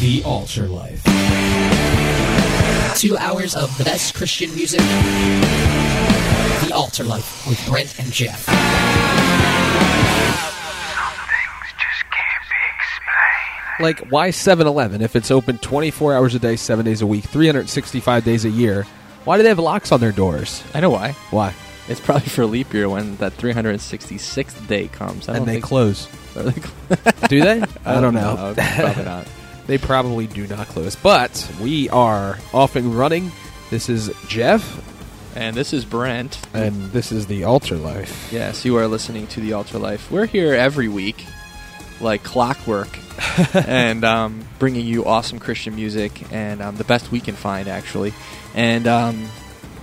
The Altar Life. 2 hours of the best Christian music. The Altar Life with Brent and Jeff. Some things just can't be explained. Like, why 7-Eleven if it's open 24 hours a day, 7 days a week, 365 days a year? Why do they have locks on their doors? I know why. Why? It's probably for leap year when that 366th day comes. Close. Do they? I don't know. Probably not. They probably do not close. But we are off and running. This is Jeff. And this is Brent. And this is The Altar Life. Yes, you are listening to The Altar Life. We're here every week, like clockwork, and bringing you awesome Christian music and the best we can find, actually. And,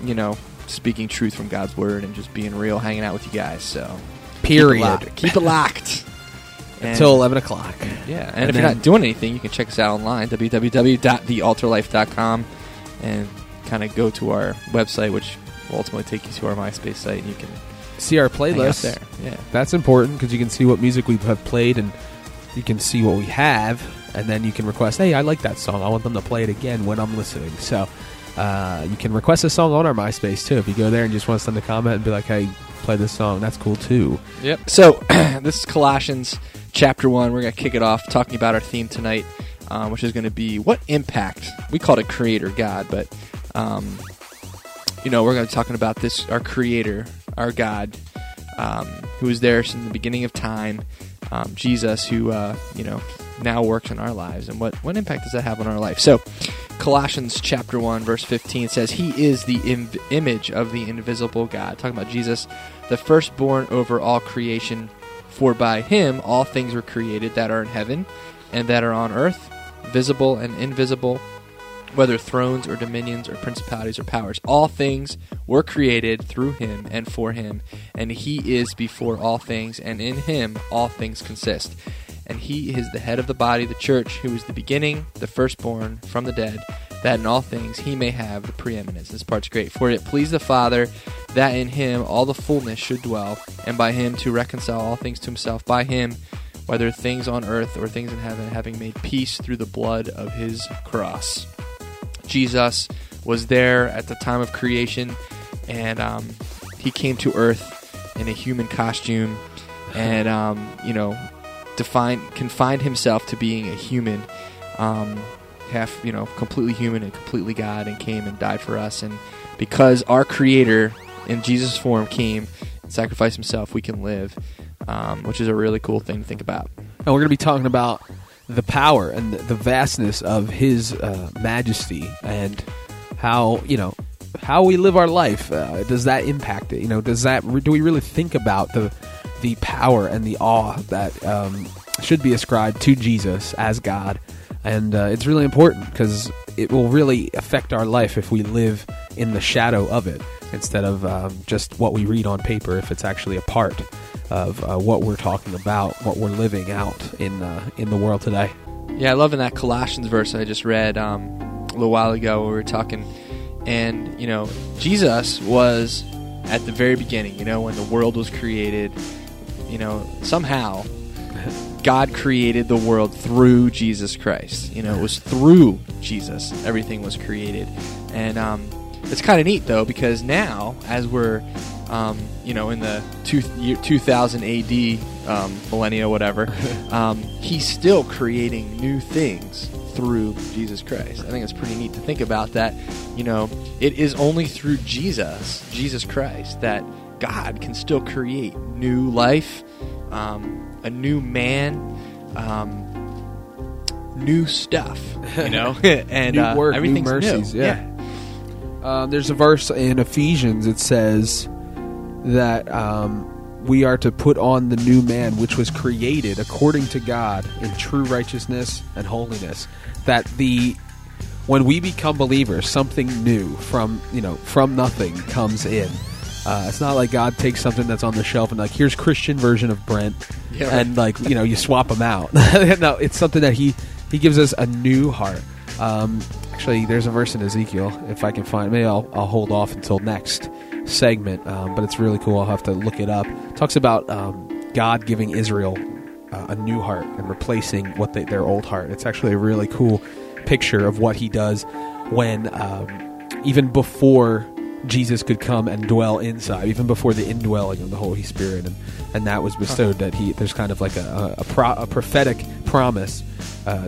you know, speaking truth from God's Word and just being real, hanging out with you guys. So, period. Keep it locked. Until 11 o'clock. Yeah, and if you're not doing anything, you can check us out online, www.thealtarlife.com, and kind of go to our website, which will ultimately take you to our MySpace site, and you can see our playlist there. Yeah, that's important because you can see what music we have played, and you can see what we have, and then you can request, hey, I like that song. I want them to play it again when I'm listening. So you can request a song on our MySpace, too. If you go there and just want to send a comment and be like, hey, play this song, that's cool, too. Yep. So this is Colossians Chapter 1, we're going to kick it off talking about our theme tonight, which is going to be what impact. We call it Creator God, but, you know, we're going to be talking about this, our Creator, our God, who was there since the beginning of time, Jesus, who, you know, now works in our lives, and what impact does that have on our life? So, Colossians chapter 1, verse 15 says, He is the image of the invisible God. Talking about Jesus, the firstborn over all creation. For by him all things were created that are in heaven and that are on earth, visible and invisible, whether thrones or dominions or principalities or powers. All things were created through him and for him, and he is before all things, and in him all things consist. And he is the head of the body, the church, who is the beginning, the firstborn from the dead, that in all things he may have the preeminence. This part's great. For it pleased the Father that in him all the fullness should dwell, and by him to reconcile all things to himself, by him, whether things on earth or things in heaven, having made peace through the blood of his cross. Jesus was there at the time of creation, and he came to earth in a human costume, and, you know, confined himself to being a human, half, you know, completely human and completely God, and came and died for us. And because our Creator in Jesus' form came and sacrificed himself, we can live, which is a really cool thing to think about. And we're going to be talking about the power and the vastness of his majesty, and how, you know, how we live our life. Does that impact it? You know, do we really think about the power and the awe that should be ascribed to Jesus as God? And it's really important, because it will really affect our life if we live in the shadow of it instead of just what we read on paper, if it's actually a part of what we're talking about, what we're living out in the world today. Yeah, I love in that Colossians verse I just read a little while ago when we were talking, and, you know, Jesus was at the very beginning, you know, when the world was created, you know, somehow God created the world through Jesus Christ. You know, it was through Jesus everything was created. And it's kind of neat, though, because now, as we're, you know, in the 2000 AD millennia, whatever, he's still creating new things through Jesus Christ. I think it's pretty neat to think about that. You know, it is only through Jesus Christ, that God can still create new life, a new man, new stuff, you know, and new work, everything's new mercies. New. Yeah. There's a verse in Ephesians. It says that we are to put on the new man, which was created according to God in true righteousness and holiness. That when we become believers, something new from nothing comes in. It's not like God takes something that's on the shelf and like, here's Christian version of Brent, yeah, right. And like, you know, you swap them out. No, it's something that he gives us a new heart. Actually, there's a verse in Ezekiel, if I can find it. Maybe I'll hold off until next segment, but it's really cool. I'll have to look it up. It talks about God giving Israel a new heart and replacing what their old heart. It's actually a really cool picture of what he does when even before Jesus could come and dwell inside, even before the indwelling of the Holy Spirit, and that was bestowed. That there's kind of like a prophetic promise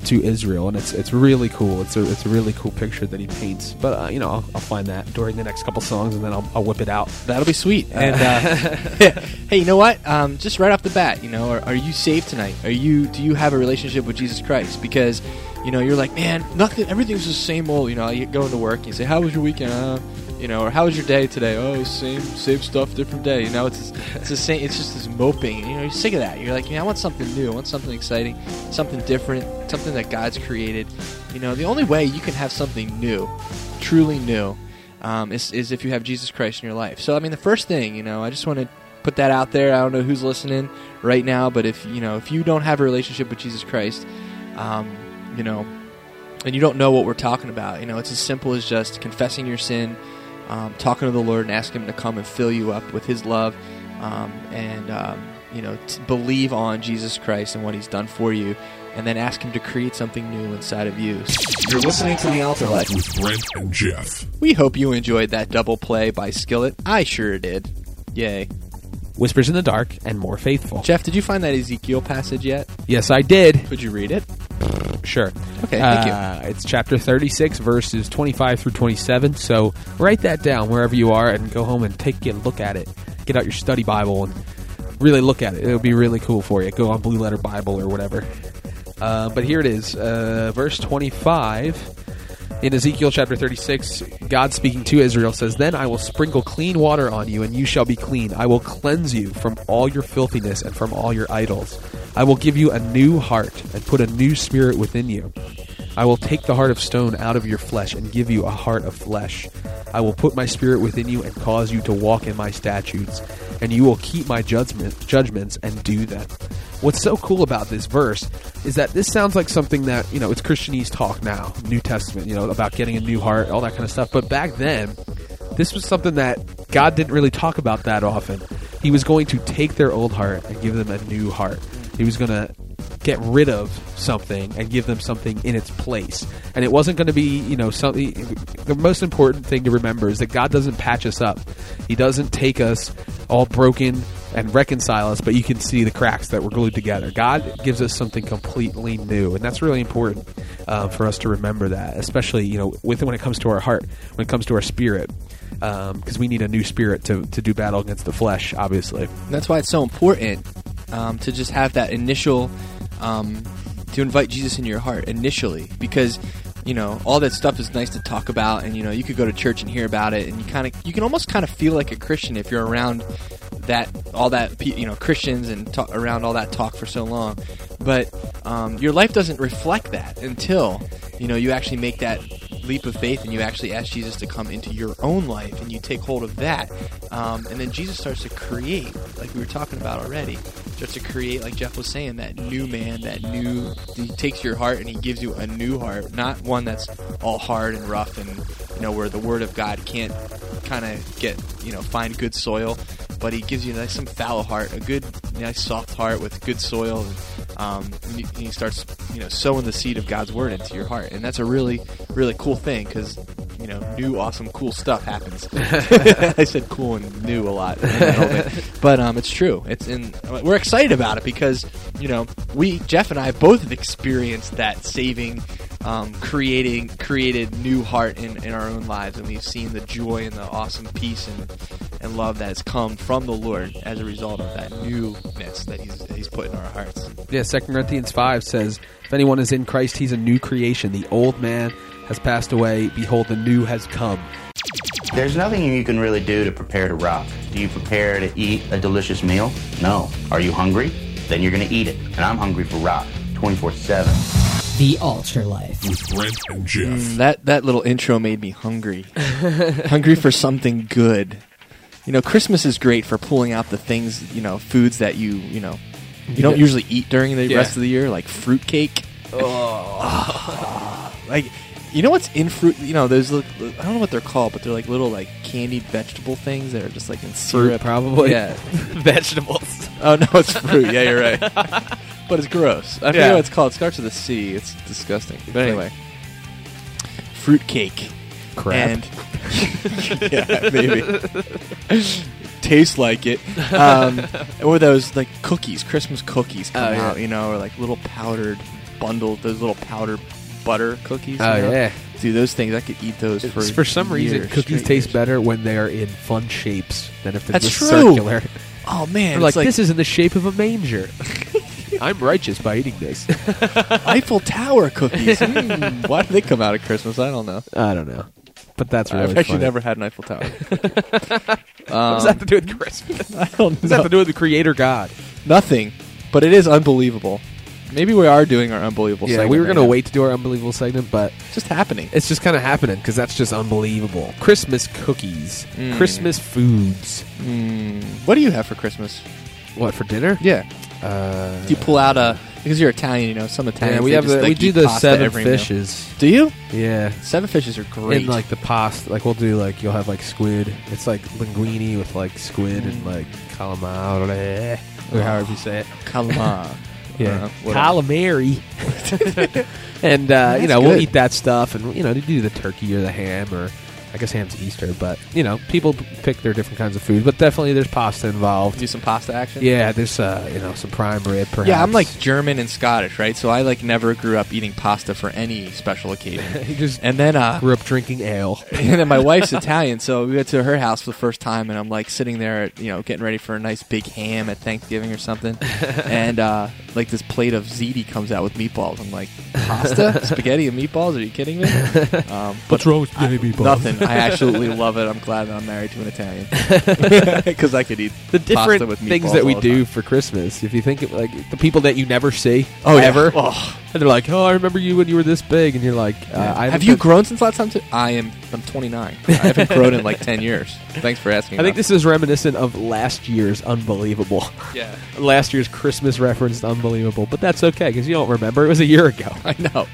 to Israel, and it's really cool. It's a really cool picture that he paints. But I'll find that during the next couple songs, and then I'll whip it out. That'll be sweet. And hey, you know what? Just right off the bat, are you saved tonight? Do you have a relationship with Jesus Christ? Because you're like, man, nothing. Everything's the same old. You go into work and you say, how was your weekend? Or how was your day today? Oh, same stuff, different day. It's the same. It's just this moping. You're sick of that. You're like, I want something new. I want something exciting, something different, something that God's created. The only way you can have something new, truly new, is if you have Jesus Christ in your life. So, the first thing, I just want to put that out there. I don't know who's listening right now, but if you don't have a relationship with Jesus Christ, and you don't know what we're talking about, it's as simple as just confessing your sin. Talking to the Lord and asking Him to come and fill you up with His love, to believe on Jesus Christ and what He's done for you, and then ask Him to create something new inside of you. You're listening to The Altar Life with Brent and Jeff. We hope you enjoyed that double play by Skillet. I sure did. Yay. Whispers in the Dark and More Faithful. Jeff, did you find that Ezekiel passage yet? Yes, I did. Could you read it? Sure. Okay, thank you. It's chapter 36, verses 25 through 27. So write that down wherever you are and go home and take a look at it. Get out your study Bible and really look at it. It'll be really cool for you. Go on Blue Letter Bible or whatever. But here it is. Verse 25 in Ezekiel chapter 36, God speaking to Israel says, "Then I will sprinkle clean water on you, and you shall be clean. I will cleanse you from all your filthiness and from all your idols. I will give you a new heart and put a new spirit within you. I will take the heart of stone out of your flesh and give you a heart of flesh. I will put my spirit within you and cause you to walk in my statutes, and you will keep my judgments and do them." What's so cool about this verse is that this sounds like something that, it's Christianese talk now, New Testament, about getting a new heart, all that kind of stuff. But back then, this was something that God didn't really talk about that often. He was going to take their old heart and give them a new heart. He was going to get rid of something and give them something in its place. And it wasn't going to be, something. The most important thing to remember is that God doesn't patch us up. He doesn't take us all broken and reconcile us, but you can see the cracks that were glued together. God gives us something completely new, and that's really important for us to remember that, especially when it comes to our heart, when it comes to our spirit, because we need a new spirit to do battle against the flesh, obviously. And that's why it's so important to just have that initial, to invite Jesus in your heart initially, because all that stuff is nice to talk about, and you could go to church and hear about it, and you can almost kind of feel like a Christian if you're around that, all that, Christians and around all that talk for so long. But your life doesn't reflect that until you actually make that leap of faith and you actually ask Jesus to come into your own life and you take hold of that, and then Jesus starts to create, like we were talking about already, like Jeff was saying, that new man, he takes your heart and he gives you a new heart, not one that's all hard and rough and where the word of God can't kind of get, find good soil, but he gives you some fallow heart, a good, nice soft heart with good soil, and he starts sowing the seed of God's word into your heart, and that's a really, really cool thing, because new, awesome, cool stuff happens. I said cool and new a lot, but it's true. We're excited about it because Jeff and I both have experienced that saving, created new heart in our own lives, and we've seen the joy and the awesome peace and love that has come from the Lord as a result of that newness that He's put in our hearts. Yeah, 2 Corinthians 5 says, "If anyone is in Christ, he's a new creation. The old man has passed away. Behold, the new has come." There's nothing you can really do to prepare to rock. Do you prepare to eat a delicious meal? No. Are you hungry? Then you're going to eat it. And I'm hungry for rock 24/7. The Altar Life with Brent and Jeff. That little intro made me hungry. Hungry for something good. Christmas is great for pulling out the things, foods that you don't usually eat during the rest of the year, like fruitcake. Oh. Like, what's in fruit? Those look, I don't know what they're called, but they're like little like candied vegetable things that are just like in syrup. Fruit, probably. Yeah. Vegetables. Oh, no, it's fruit. Yeah, you're right. But it's gross. I forget what it's called. It starts with a C. It's disgusting. But anyway. Fruitcake. Crap. And yeah, maybe. Tastes like it. Or those like cookies, Christmas cookies come out, you know, or like little powdered bundles, those little powdered butter cookies. Oh, you know? Yeah. Dude, those things, I could eat those for some reason, cookies taste better when they are in fun shapes than if they're just circular. Oh, man. Like, this is in the shape of a manger. I'm righteous by eating this. Eiffel Tower cookies. Why do they come out at Christmas? I don't know. But that's really I've actually never had an Eiffel Tower. What does that have to do with Christmas? I don't know. What does that have to do with the creator God? Nothing. But it is unbelievable. Maybe we are doing our unbelievable segment. Yeah, we were going to wait to do our unbelievable segment, but... It's just happening. It's just kind of happening, because that's just unbelievable. Christmas cookies. Mm. Christmas foods. Mm. What do you have for Christmas? What, for dinner? Yeah. Do you pull out a... Because you're Italian, you know, some Italians... Yeah, we do the seven fishes. Meal. Do you? Yeah. Seven fishes are great. And, like, the pasta. Like, we'll do, like, you'll have, like, squid. It's, like, linguine with, like, squid and, like, calamari. Or however you say it. Calamari. Yeah, calamari, and you know we'll eat that stuff, and you know they do the turkey or the ham, or I guess ham's Easter, but you know people pick their different kinds of food, but definitely there's pasta involved. Do some pasta action. Yeah, there's you know some prime rib. Perhaps. Yeah, I'm like German and Scottish, right? So I like never grew up eating pasta for any special occasion. And then grew up drinking ale, and then my wife's Italian, so we went to her house for the first time, and I'm like sitting there, you know, getting ready for a nice big ham at Thanksgiving or something, and like this plate of ziti comes out with meatballs. I'm like, pasta, spaghetti, and meatballs? Are you kidding me? What's wrong with spaghetti meatballs? Nothing. I absolutely love it. I'm glad that I'm married to an Italian because I could eat the different pasta with things that we do for Christmas. If you think of, like the people that you never see, ever, and they're like, "Oh, I remember you when you were this big," and you're like, "Have you grown since last time?" I'm 29. I haven't grown in like 10 years. Thanks for asking. I think this is reminiscent of last year's unbelievable. Yeah, last year's Christmas referenced unbelievable, but that's okay because you don't remember. It was a year ago. I know.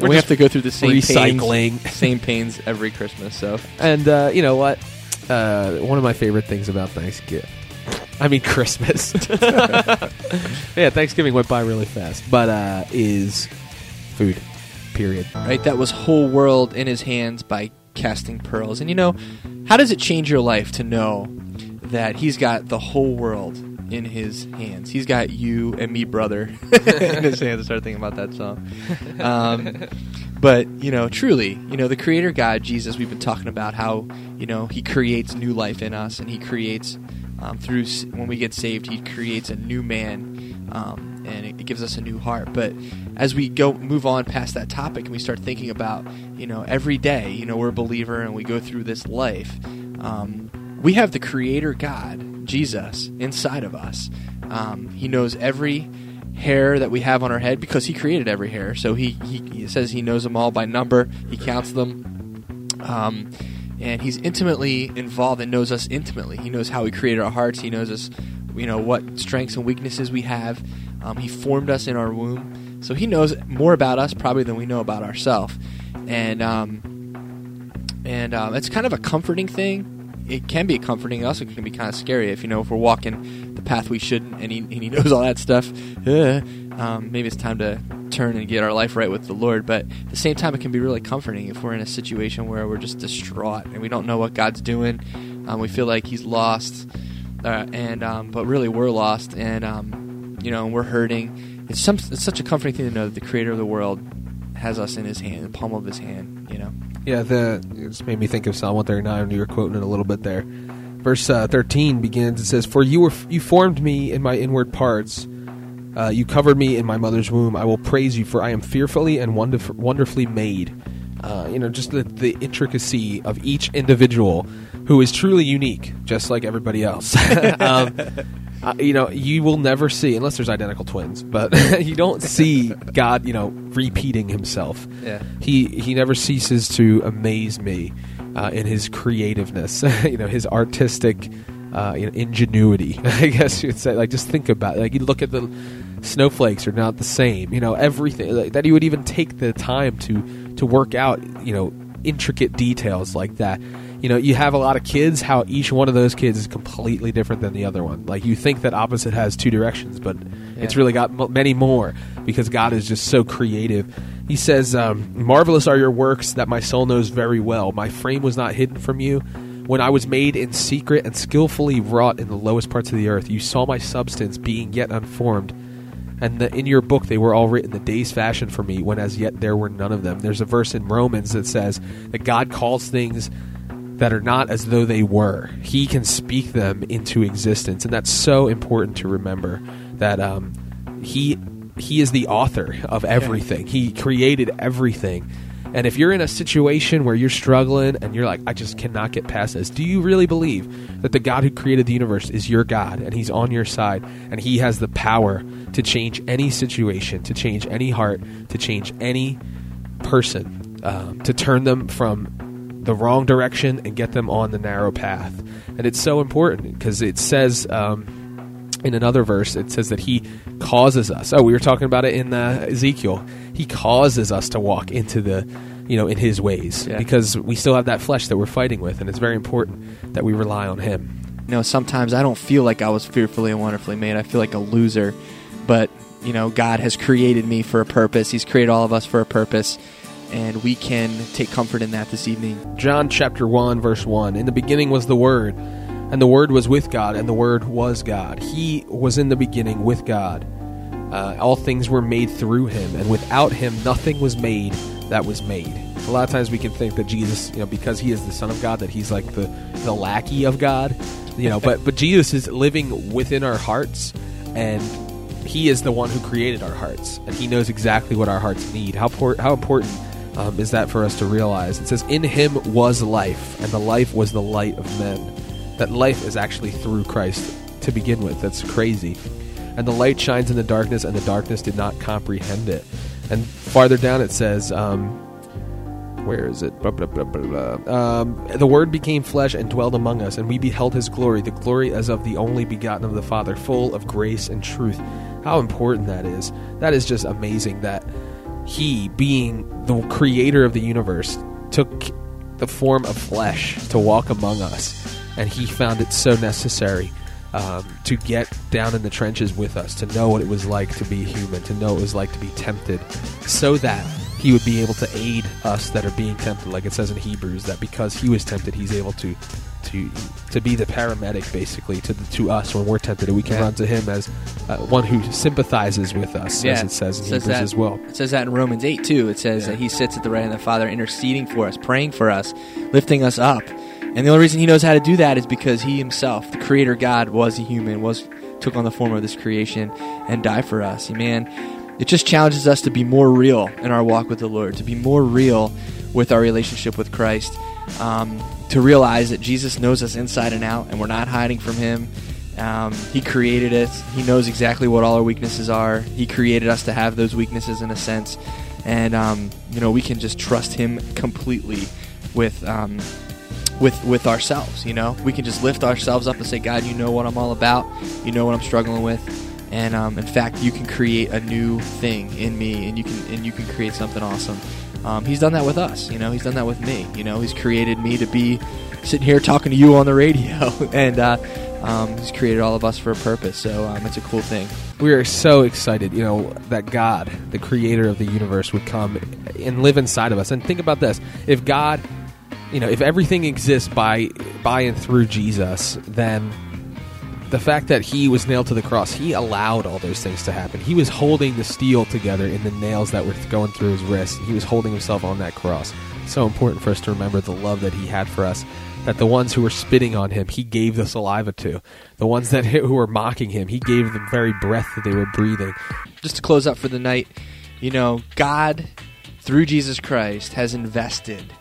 We have to go through the same pains every Christmas. So. And you know what? One of my favorite things about Christmas. Yeah, Thanksgiving went by really fast. But is food, period. Right, that was Whole World in His Hands by Casting Pearls. And you know, how does it change your life to know that he's got the whole world in his hands? He's got you and me, brother, in his hands. I started thinking about that song. But, you know, truly, you know, the Creator God, Jesus, we've been talking about how, you know, he creates new life in us, and he creates, through when we get saved, he creates a new man, and it gives us a new heart. But as we move on past that topic and we start thinking about, you know, every day, you know, we're a believer and we go through this life, we have the Creator God, Jesus, inside of us. He knows every hair that we have on our head because he created every hair. So he says he knows them all by number. He counts them. And he's intimately involved and knows us intimately. He knows how we created our hearts. He knows us, you know, what strengths and weaknesses we have. He formed us in our womb. So he knows more about us probably than we know about ourselves. And it's kind of a comforting thing. It can be comforting. It also can be kind of scary if, you know, if we're walking the path we shouldn't, and he knows all that stuff. Maybe it's time to turn and get our life right with the Lord. But at the same time, it can be really comforting if we're in a situation where we're just distraught and we don't know what God's doing. We feel like he's lost, but really we're lost, and you know, we're hurting. It's such a comforting thing to know that the Creator of the world has us in his hand, the palm of his hand, you know. Yeah, it made me think of Psalm 139. You were quoting it a little bit there. Verse 13 begins, it says, "For you formed me in my inward parts. You covered me in my mother's womb. I will praise you, for I am fearfully and wonderfully made." You know, just the intricacy of each individual who is truly unique, just like everybody else. You know, you will never see, unless there's identical twins, but you don't see God, you know, repeating himself. Yeah. He never ceases to amaze me in his creativeness, you know, his artistic ingenuity, I guess you would say. Like, just think about it. Like, you look at the snowflakes are not the same, you know, everything. Like, that he would even take the time to work out, you know, intricate details like that. you know, you have a lot of kids, how each one of those kids is completely different than the other one. Like, you think that opposite has two directions, but it's really got many more, because God is just so creative. He says, marvelous are your works that my soul knows very well. My frame was not hidden from you when I was made in secret and skillfully wrought in the lowest parts of the earth. You saw my substance being yet unformed, and in your book they were all written, the days fashioned for me, when as yet there were none of them. There's a verse in Romans that says that God calls things that are not as though they were. He can speak them into existence, and that's so important to remember, that He is the author of everything. He created everything. And if you're in a situation where you're struggling and you're like, I just cannot get past this, do you really believe that the God who created the universe is your God, and he's on your side, and he has the power to change any situation, to change any heart, to change any person, to turn them from the wrong direction and get them on the narrow path? And it's so important, because it says... in another verse, it says that he causes us. Oh, we were talking about it in Ezekiel. He causes us to walk into the, you know, in his ways, because we still have that flesh that we're fighting with, and it's very important that we rely on him. You know, sometimes I don't feel like I was fearfully and wonderfully made. I feel like a loser, but you know, God has created me for a purpose. He's created all of us for a purpose, and we can take comfort in that this evening. John chapter 1, verse 1. In the beginning was the Word, and the Word was with God, and the Word was God. He was in the beginning with God. All things were made through him, and without him nothing was made that was made. A lot of times we can think that Jesus, you know, because he is the Son of God, that he's like the lackey of God, you know. But Jesus is living within our hearts, and he is the one who created our hearts, and he knows exactly what our hearts need. How important is that for us to realize? It says, in him was life, and the life was the light of men. That life is actually through Christ to begin with. That's crazy. And the light shines in the darkness, and the darkness did not comprehend it. And farther down it says, where is it? Blah, blah, blah, blah, blah. The Word became flesh and dwelled among us, and we beheld his glory, the glory as of the only begotten of the Father, full of grace and truth. How important that is. That is just amazing, that he, being the creator of the universe, took the form of flesh to walk among us. And he found it so necessary to get down in the trenches with us, to know what it was like to be human, to know what it was like to be tempted, so that he would be able to aid us that are being tempted. Like it says in Hebrews, that because he was tempted, he's able to be the paramedic, basically, to us when we're tempted. And we can run to him as one who sympathizes with us, as it says in Hebrews that, as well. It says that in Romans 8, too. It says that he sits at the right hand of the Father, interceding for us, praying for us, lifting us up. And the only reason he knows how to do that is because he himself, the creator God, was a human, took on the form of this creation and died for us. Man, it just challenges us to be more real in our walk with the Lord, to be more real with our relationship with Christ, to realize that Jesus knows us inside and out, and we're not hiding from him. He created us. He knows exactly what all our weaknesses are. He created us to have those weaknesses in a sense. And, you know, we can just trust him completely with ourselves, you know? We can just lift ourselves up and say, God, you know what I'm all about. You know what I'm struggling with. And in fact, you can create a new thing in me, and you can create something awesome. He's done that with us, you know? He's done that with me, you know? He's created me to be sitting here talking to you on the radio, and he's created all of us for a purpose, so it's a cool thing. We are so excited, you know, that God, the creator of the universe, would come and live inside of us. And think about this. If God... you know, if everything exists by and through Jesus, then the fact that he was nailed to the cross, he allowed all those things to happen. He was holding the steel together in the nails that were going through his wrist. He was holding himself on that cross. So important for us to remember the love that he had for us, that the ones who were spitting on him, he gave the saliva to. The ones who were mocking him, he gave the very breath that they were breathing. Just to close up for the night, you know, God, through Jesus Christ, has invested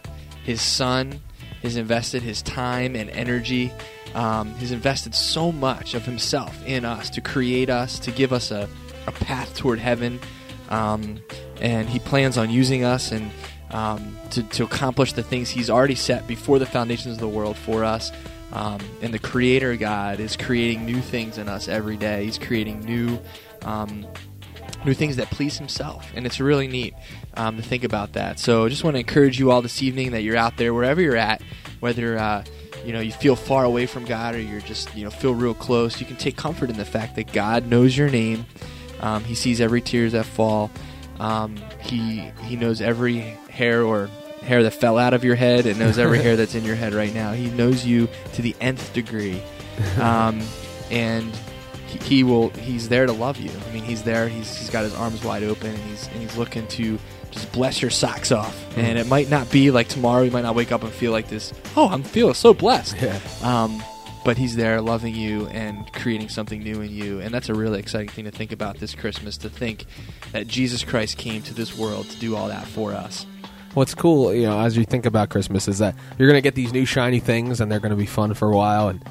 his son, has invested his time and energy. He's invested so much of himself in us to create us, to give us a path toward heaven. And he plans on using us and to accomplish the things he's already set before the foundations of the world for us. And the Creator God is creating new things in us every day. He's creating new things that please himself, and it's really neat to think about that. So I just want to encourage you all this evening that you're out there, wherever you're at, whether you feel far away from God or you're just feel real close, you can take comfort in the fact that God knows your name. He sees every tears that fall. He knows every hair that fell out of your head, and knows every hair that's in your head right now. He knows you to the nth degree, and he will. He's there to love you. I mean, he's there. He's got his arms wide open, and he's looking to just bless your socks off. Mm-hmm. And it might not be like tomorrow. You might not wake up and feel like this. Oh, I'm feeling so blessed. Yeah. But he's there loving you and creating something new in you. And that's a really exciting thing to think about this Christmas, to think that Jesus Christ came to this world to do all that for us. What's cool, as you think about Christmas, is that you're going to get these new shiny things and they're going to be fun for a while. And,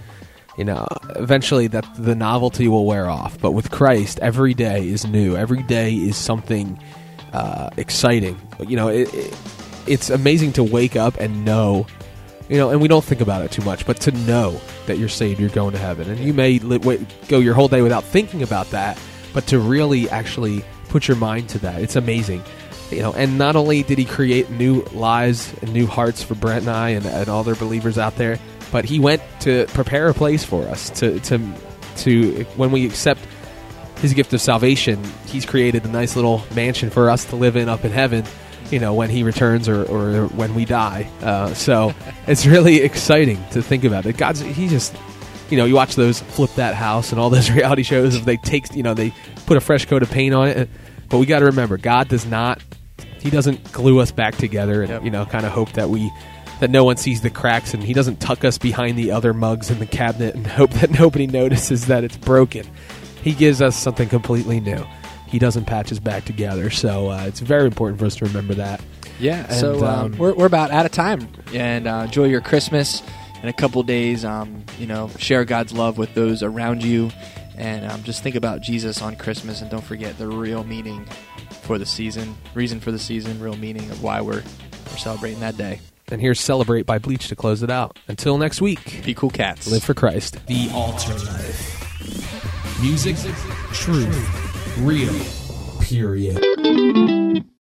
eventually that the novelty will wear off. But with Christ, every day is new. Every day is something exciting. It's amazing to wake up and know. And we don't think about it too much, but to know that you're saved, you're going to heaven. And you may go your whole day without thinking about that, but to really actually put your mind to that, it's amazing. And not only did he create new lives and new hearts for Brent and I and all their believers out there, but he went to prepare a place for us to when we accept his gift of salvation, he's created a nice little mansion for us to live in up in heaven. When he returns or when we die. So it's really exciting to think about it. You watch those Flip That House and all those reality shows. If they take, they put a fresh coat of paint on it. But we got to remember, God doesn't glue us back together and, kind of hope that no one sees the cracks, and he doesn't tuck us behind the other mugs in the cabinet and hope that nobody notices that it's broken. He gives us something completely new. He doesn't patch us back together, so it's very important for us to remember that. Yeah, and we're about out of time, and enjoy your Christmas. In a couple days, share God's love with those around you, and just think about Jesus on Christmas, and don't forget the real meaning for the season, reason for the season, real meaning of why we're celebrating that day. And here's Celebrate by Bleach to close it out. Until next week, be cool cats. Live for Christ. The Altar Life. Music, truth. Real. Period.